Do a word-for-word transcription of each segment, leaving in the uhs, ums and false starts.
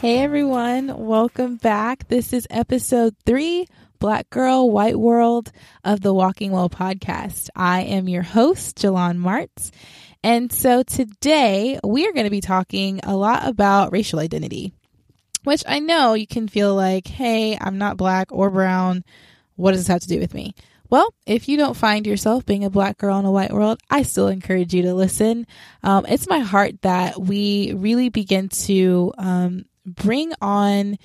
Hey everyone, welcome back. This is episode three, Black Girl, White World of the Walking Well podcast. I am your host, Jalon Martz. And so today we are going to be talking a lot about racial identity, which I know you can feel like, hey, I'm not black or brown. What does this have to do with me? Well, if you don't find yourself being a black girl in a white world, I still encourage you to listen. Um, it's my heart that we really begin to um, bring on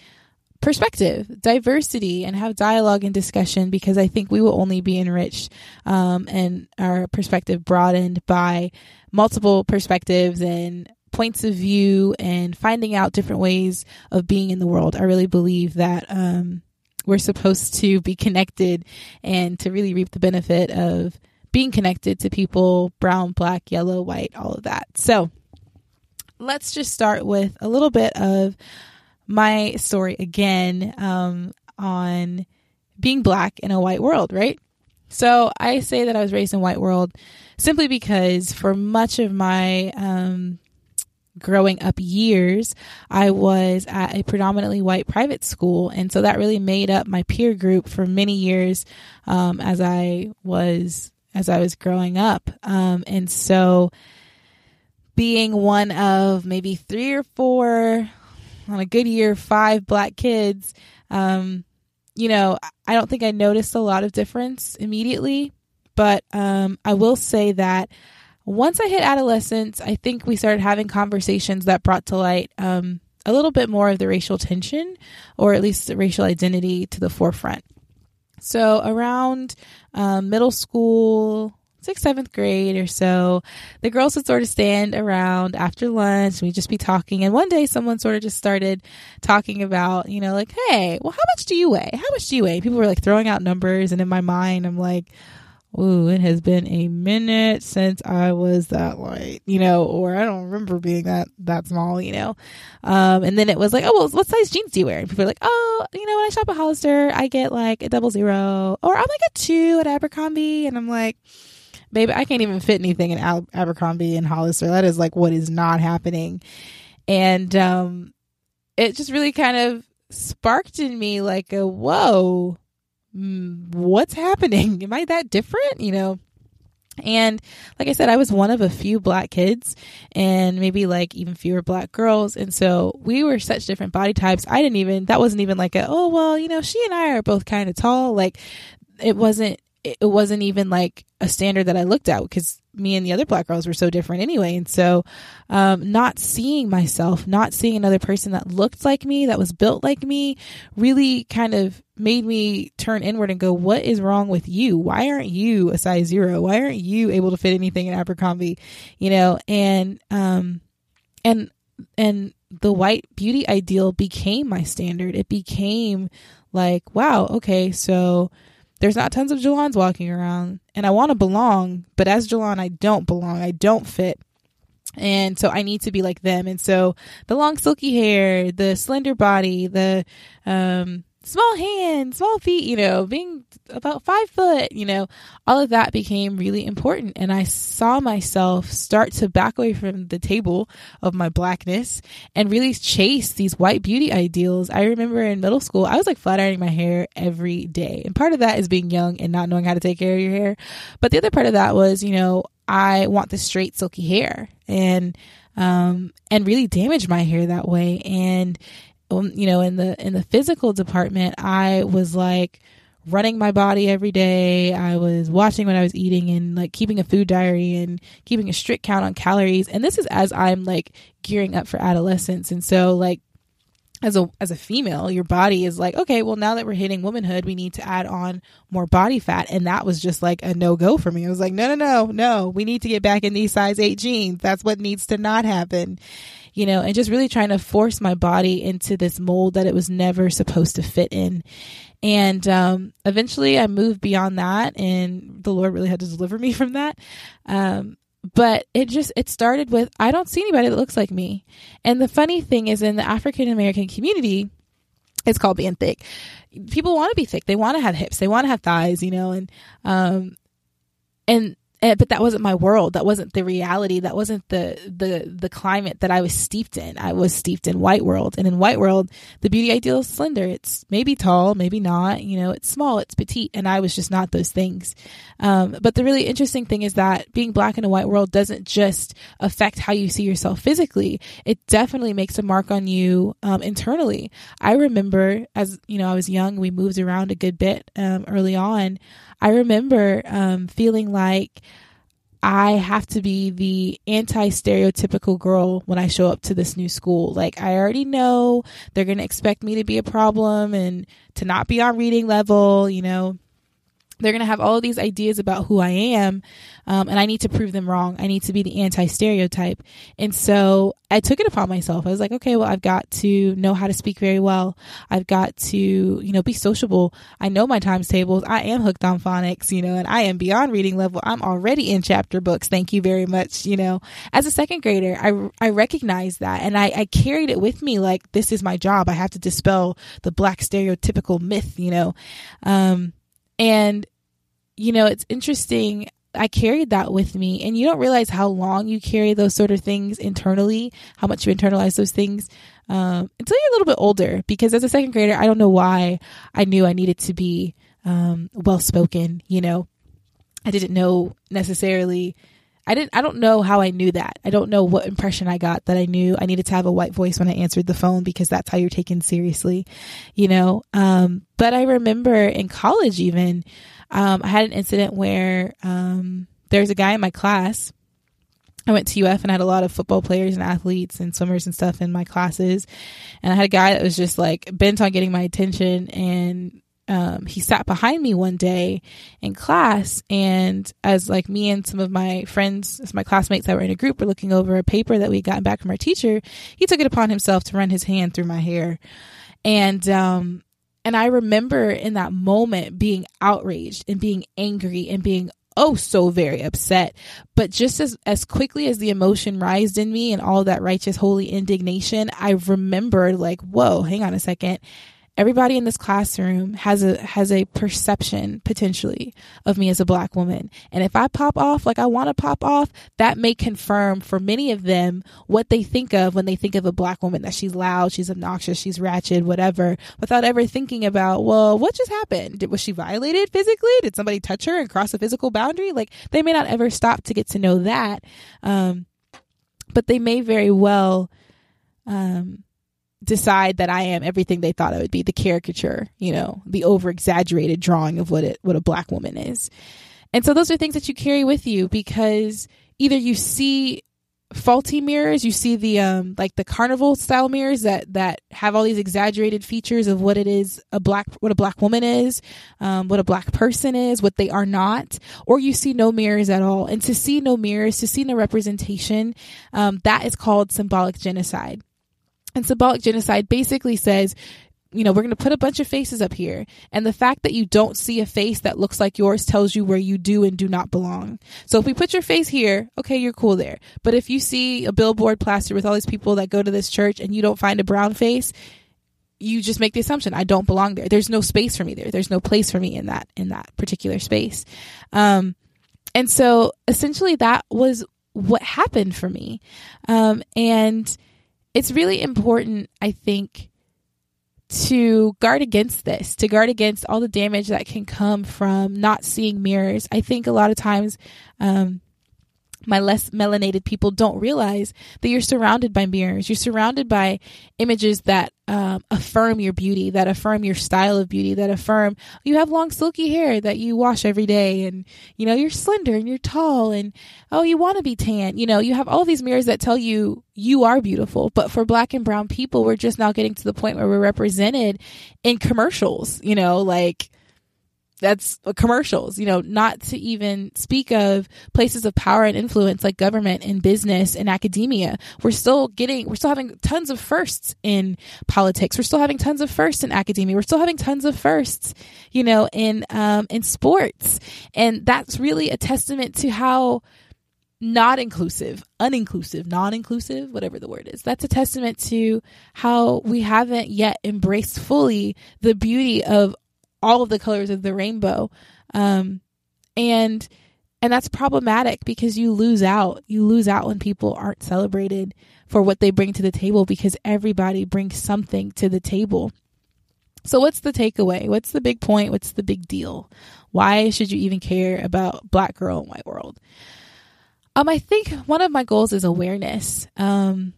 perspective, diversity, and have dialogue and discussion, because I think we will only be enriched um, and our perspective broadened by multiple perspectives and points of view and finding out different ways of being in the world. I really believe that um, we're supposed to be connected and to really reap the benefit of being connected to people, brown, black, yellow, white, all of that. So let's just start with a little bit of my story again um, on being black in a white world, right? So I say that I was raised in a white world simply because for much of my um, growing up years, I was at a predominantly white private school. And so that really made up my peer group for many years um, as I was as I was growing up. Um, and so being one of maybe three or four, on a good year, five black kids, um, you know, I don't think I noticed a lot of difference immediately. But um, I will say that once I hit adolescence, I think we started having conversations that brought to light um, a little bit more of the racial tension, or at least the racial identity, to the forefront. So around um, middle school, sixth, seventh grade or so, the girls would sort of stand around after lunch and we'd just be talking. And one day someone sort of just started talking about, you know, like, hey, well, how much do you weigh? How much do you weigh? People were like throwing out numbers. And in my mind, I'm like, ooh, it has been a minute since I was that light, you know, or I don't remember being that that small, you know. Um, and then it was like, oh, well, what size jeans do you wear? And people are like, oh, you know, when I shop at Hollister, I get like a double zero, or I'm like a two at Abercrombie. And I'm like, baby, I can't even fit anything in Al- Abercrombie and Hollister. That is like what is not happening. And um, it just really kind of sparked in me like a, whoa, what's happening? Am I that different? You know? And like I said, I was one of a few black kids and maybe like even fewer black girls. And so we were such different body types. I didn't even, that wasn't even like a, oh, well, you know, she and I are both kind of tall. Like it wasn't, it wasn't even like a standard that I looked at, because me and the other black girls were so different anyway. And so um, not seeing myself, not seeing another person that looked like me, that was built like me, really kind of made me turn inward and go, what is wrong with you? Why aren't you a size zero? Why aren't you able to fit anything in Abercrombie? You know, and, um, and, and the white beauty ideal became my standard. It became like, wow, okay, so there's not tons of Jalons walking around, and I want to belong, but as Jalon, I don't belong. I don't fit. And so I need to be like them. And so the long silky hair, the slender body, the um, small hands, small feet, you know, being about five foot, you know, all of that became really important. And I saw myself start to back away from the table of my blackness and really chase these white beauty ideals. I remember in middle school, I was like flat ironing my hair every day. And part of that is being young and not knowing how to take care of your hair. But the other part of that was, you know, I want the straight silky hair, and, um, and really damage my hair that way. And, you know, in the, in the physical department, I was like running my body every day. I was watching what I was eating and like keeping a food diary and keeping a strict count on calories. And this is as I'm like gearing up for adolescence. And so like, as a, as a female, your body is like, okay, well, now that we're hitting womanhood, we need to add on more body fat. And that was just like a no go for me. I was like, no, no, no, no, we need to get back in these size eight jeans. That's what needs to not happen. You know, and just really trying to force my body into this mold that it was never supposed to fit in. And um, eventually I moved beyond that, and the Lord really had to deliver me from that. Um, but it just, it started with, I don't see anybody that looks like me. And the funny thing is, in the African-American community, it's called being thick. People want to be thick. They want to have hips. They want to have thighs, you know, and, um, and, and, but that wasn't my world. That wasn't the reality. That wasn't the, the, the climate that I was steeped in. I was steeped in white world, and in white world, the beauty ideal is slender. It's maybe tall, maybe not, you know, it's small, it's petite. And I was just not those things. Um, but the really interesting thing is that being black in a white world doesn't just affect how you see yourself physically. It definitely makes a mark on you, um, internally. I remember, as you know, I was young, we moved around a good bit, um, early on. I remember, um, feeling like, I have to be the anti-stereotypical girl when I show up to this new school. Like, I already know they're going to expect me to be a problem and to not be on reading level, you know. They're going to have all of these ideas about who I am, um, and I need to prove them wrong. I need to be the anti-stereotype. And so I took it upon myself. I was like, okay, well, I've got to know how to speak very well. I've got to, you know, be sociable. I know my times tables. I am hooked on phonics, you know, and I am beyond reading level. I'm already in chapter books. Thank you very much. You know, as a second grader, I, I recognized that, and I, I carried it with me. Like, this is my job. I have to dispel the black stereotypical myth, you know, um, and, you know, it's interesting. I carried that with me, and you don't realize how long you carry those sort of things internally, how much you internalize those things um, until you're a little bit older. Because as a second grader, I don't know why I knew I needed to be um, well-spoken. You know, I didn't know necessarily. I didn't, I don't know how I knew that. I don't know what impression I got that I knew I needed to have a white voice when I answered the phone, because that's how you're taken seriously, you know? Um, but I remember in college even, um, I had an incident where, um, there's a guy in my class. I went to U F, and I had a lot of football players and athletes and swimmers and stuff in my classes. And I had a guy that was just like bent on getting my attention, and Um, he sat behind me one day in class, and as like me and some of my friends, as my classmates that were in a group, were looking over a paper that we had gotten back from our teacher, he took it upon himself to run his hand through my hair. And, um, and I remember in that moment being outraged and being angry and being oh, so very upset. But just as, as quickly as the emotion rised in me and all that righteous, holy indignation, I remembered like, whoa, hang on a second. Everybody in this classroom has a has a perception potentially of me as a black woman. And if I pop off like I want to pop off, that may confirm for many of them what they think of when they think of a black woman, that she's loud, she's obnoxious, she's ratchet, whatever, without ever thinking about, well, what just happened? Did, was she violated physically? Did somebody touch her and cross a physical boundary? Like, they may not ever stop to get to know that. Um, but they may very well... Um, decide that I am everything they thought I would be, the caricature, you know, the over exaggerated drawing of what it, what a black woman is. And so those are things that you carry with you, because either you see faulty mirrors, you see the, um, like the carnival style mirrors that, that have all these exaggerated features of what it is, a black, what a black woman is, um, what a black person is, what they are not, or you see no mirrors at all. And to see no mirrors, to see no representation, um, that is called symbolic genocide. And symbolic genocide basically says, you know, we're going to put a bunch of faces up here. And the fact that you don't see a face that looks like yours tells you where you do and do not belong. So if we put your face here, okay, you're cool there. But if you see a billboard plastered with all these people that go to this church and you don't find a brown face, you just make the assumption, I don't belong there. There's no space for me there. There's no place for me in that, in that particular space. Um, and so essentially that was what happened for me. Um, and It's really important, I think, to guard against this, to guard against all the damage that can come from not seeing mirrors. I think a lot of times um, my less melanated people don't realize that you're surrounded by mirrors. You're surrounded by images that um, affirm your beauty, that affirm your style of beauty, that affirm you have long, silky hair that you wash every day. And, you know, you're slender and you're tall and, oh, you want to be tan. You know, you have all these mirrors that tell you, you are beautiful. But for black and brown people, we're just now getting to the point where we're represented in commercials, you know, like that's commercials, you know, not to even speak of places of power and influence like government and business and academia. We're still getting, we're still having tons of firsts in politics. We're still having tons of firsts in academia. We're still having tons of firsts, you know, in, um, in sports. And that's really a testament to how not inclusive, uninclusive, non-inclusive, whatever the word is. That's a testament to how we haven't yet embraced fully the beauty of all of the colors of the rainbow. Um, and, and that's problematic because you lose out, you lose out when people aren't celebrated for what they bring to the table, because everybody brings something to the table. So what's the takeaway? What's the big point? What's the big deal? Why should you even care about Black girl in white world? Um, I think one of my goals is awareness. Um,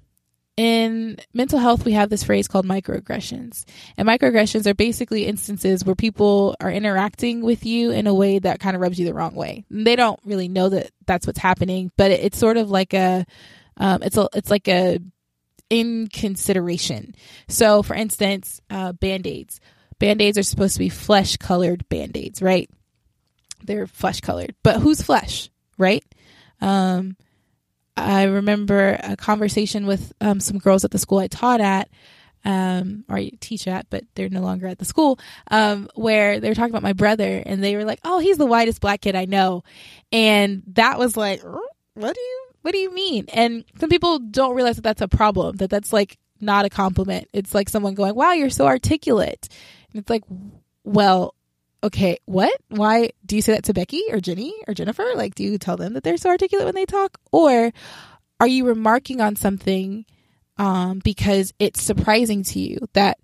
In mental health, we have this phrase called microaggressions. And microaggressions are basically instances where people are interacting with you in a way that kind of rubs you the wrong way. And they don't really know that that's what's happening, but it, it's sort of like a, um, it's a, it's like a inconsideration. So for instance, uh, Band-Aids. Band-Aids are supposed to be flesh colored Band-Aids, right? They're flesh colored, but who's flesh, right? Um, I remember a conversation with um, some girls at the school I taught at, um, or I teach at, but they're no longer at the school, um, where they were talking about my brother, and they were like, "Oh, he's the whitest Black kid I know," and that was like, "What do you, what do you mean?" And some people don't realize that that's a problem. That that's like not a compliment. It's like someone going, "Wow, you're so articulate," and it's like, "Well, okay, what? Why do you say that to Becky or Jenny or Jennifer? Like, do you tell them that they're so articulate when they talk? Or are you remarking on something um, because it's surprising to you that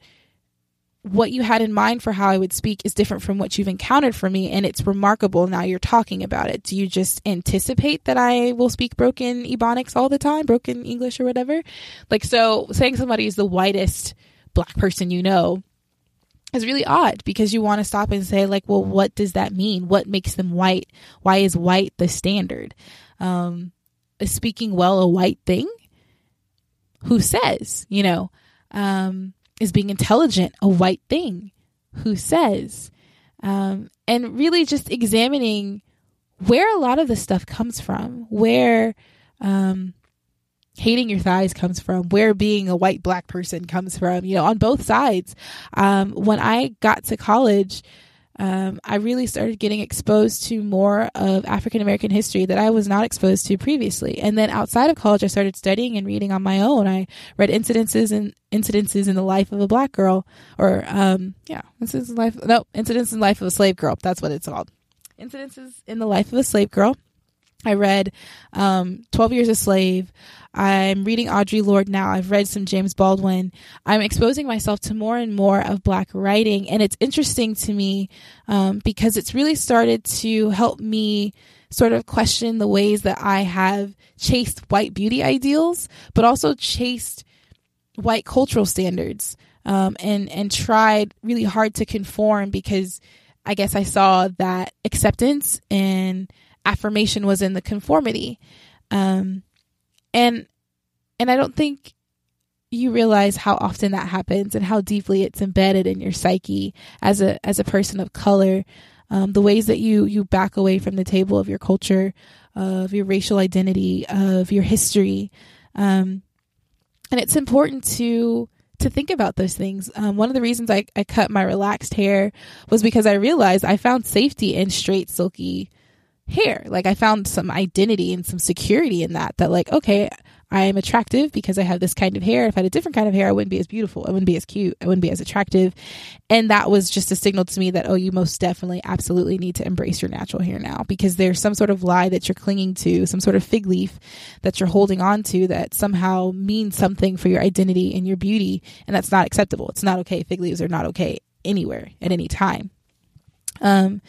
what you had in mind for how I would speak is different from what you've encountered for me, and it's remarkable now you're talking about it. Do you just anticipate that I will speak broken Ebonics all the time, broken English or whatever?" Like, so saying somebody is the whitest Black person you know is really odd, because you want to stop and say, like, well, what does that mean? What makes them white? Why is white the standard? Um, is speaking well a white thing? Who says? You know, um, is being intelligent a white thing? Who says? Um, and really just examining where a lot of this stuff comes from, where um, hating your thighs comes from, where being a white Black person comes from, you know, on both sides. Um, when I got to college, um, I really started getting exposed to more of African-American history that I was not exposed to previously. And then outside of college, I started studying and reading on my own. I read Incidences and Incidences in the Life of a Black Girl, or, um, yeah, Incidents in Life, no, Incidents in the Life of a Slave Girl. That's what it's called. Incidences in the Life of a Slave Girl. I read um, twelve years a slave. I'm reading Audre Lorde now. I've read some James Baldwin. I'm exposing myself to more and more of Black writing. And it's interesting to me um, because it's really started to help me sort of question the ways that I have chased white beauty ideals, but also chased white cultural standards um, and, and tried really hard to conform, because I guess I saw that acceptance and affirmation was in the conformity. Um, and, and I don't think you realize how often that happens and how deeply it's embedded in your psyche as a, as a person of color. Um, the ways that you, you back away from the table of your culture, of your racial identity, of your history. Um, and it's important to, to think about those things. Um, one of the reasons I, I cut my relaxed hair was because I realized I found safety in straight, silky hair. Like, I found some identity and some security in that, that like, okay, I am attractive because I have this kind of hair. If I had a different kind of hair, I wouldn't be as beautiful. I wouldn't be as cute. I wouldn't be as attractive. And that was just a signal to me that, oh, you most definitely absolutely need to embrace your natural hair now, because there's some sort of lie that you're clinging to, some sort of fig leaf that you're holding on to that somehow means something for your identity and your beauty. And that's not acceptable. It's not okay. Fig leaves are not okay anywhere at any time. Um,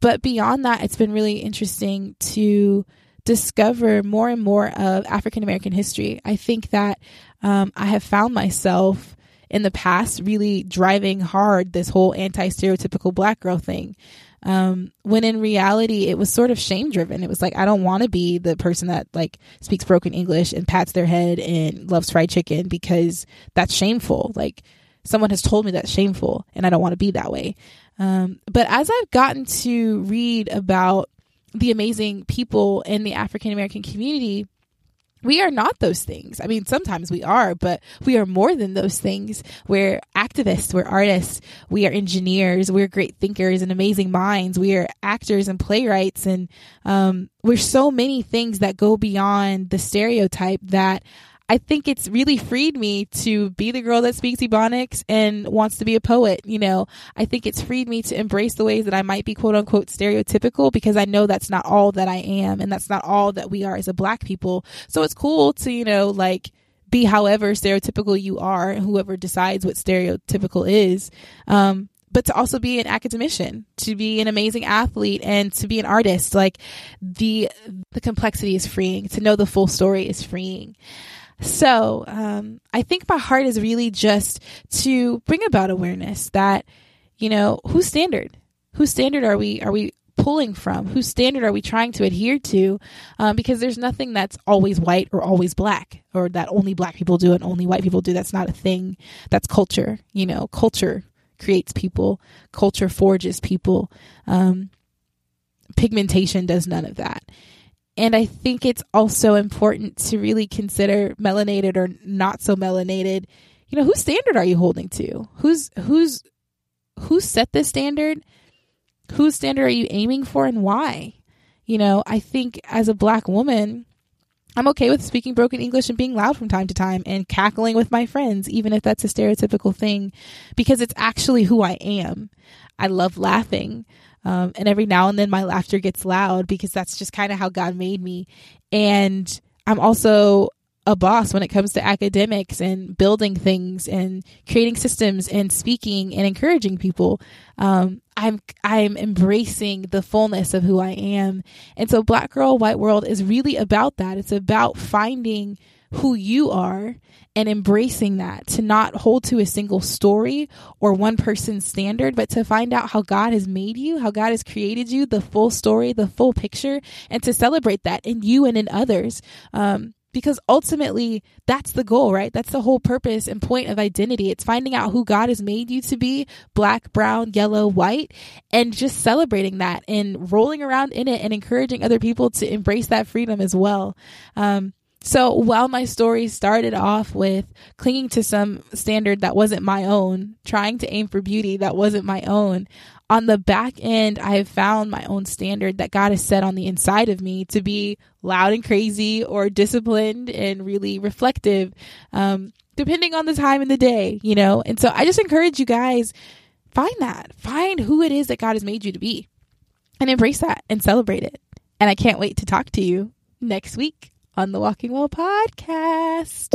But beyond that, it's been really interesting to discover more and more of African-American history. I think that um, I have found myself in the past really driving hard this whole anti-stereotypical Black girl thing, um, when in reality, it was sort of shame-driven. It was like, I don't want to be the person that like speaks broken English and pats their head and loves fried chicken, because that's shameful. Like, someone has told me that's shameful and I don't want to be that way. Um, but as I've gotten to read about the amazing people in the African-American community, we are not those things. I mean, sometimes we are, but we are more than those things. We're activists, we're artists, we are engineers, we're great thinkers and amazing minds. We are actors and playwrights. And um, we're so many things that go beyond the stereotype that I think it's really freed me to be the girl that speaks Ebonics and wants to be a poet. You know, I think it's freed me to embrace the ways that I might be quote unquote stereotypical, because I know that's not all that I am. And that's not all that we are as a Black people. So it's cool to, you know, like be however stereotypical you are, whoever decides what stereotypical is. Um, but to also be an academician, to be an amazing athlete, and to be an artist. Like the, the complexity is freeing. To know the full story is freeing. So um, I think my heart is really just to bring about awareness that, you know, whose standard, whose standard are we are we pulling from? Whose standard are we trying to adhere to? Um, because there's nothing that's always white or always Black, or that only Black people do and only white people do. That's not a thing. That's culture. You know, culture creates people. Culture forges people. Um, pigmentation does none of that. And I think it's also important to really consider melanated or not so melanated. You know, whose standard are you holding to? Who's who's who set this standard? Whose standard are you aiming for, and why? You know, I think as a Black woman, I'm okay with speaking broken English and being loud from time to time and cackling with my friends, even if that's a stereotypical thing, because it's actually who I am. I love laughing. Um, and every now and then my laughter gets loud, because that's just kind of how God made me. And I'm also a boss when it comes to academics and building things and creating systems and speaking and encouraging people. Um, I'm I'm embracing the fullness of who I am. And so Black Girl, White World is really about that. It's about finding who you are and embracing that, to not hold to a single story or one person's standard, but to find out how God has made you, how God has created you, the full story, the full picture, and to celebrate that in you and in others. Um, because ultimately that's the goal, right? That's the whole purpose and point of identity. It's finding out who God has made you to be, Black, brown, yellow, white, and just celebrating that and rolling around in it and encouraging other people to embrace that freedom as well. Um, So while my story started off with clinging to some standard that wasn't my own, trying to aim for beauty that wasn't my own, on the back end, I have found my own standard that God has set on the inside of me to be loud and crazy, or disciplined and really reflective, um, depending on the time and the day, you know? And so I just encourage you guys, find that, find who it is that God has made you to be, and embrace that and celebrate it. And I can't wait to talk to you next week on the Walking Well podcast.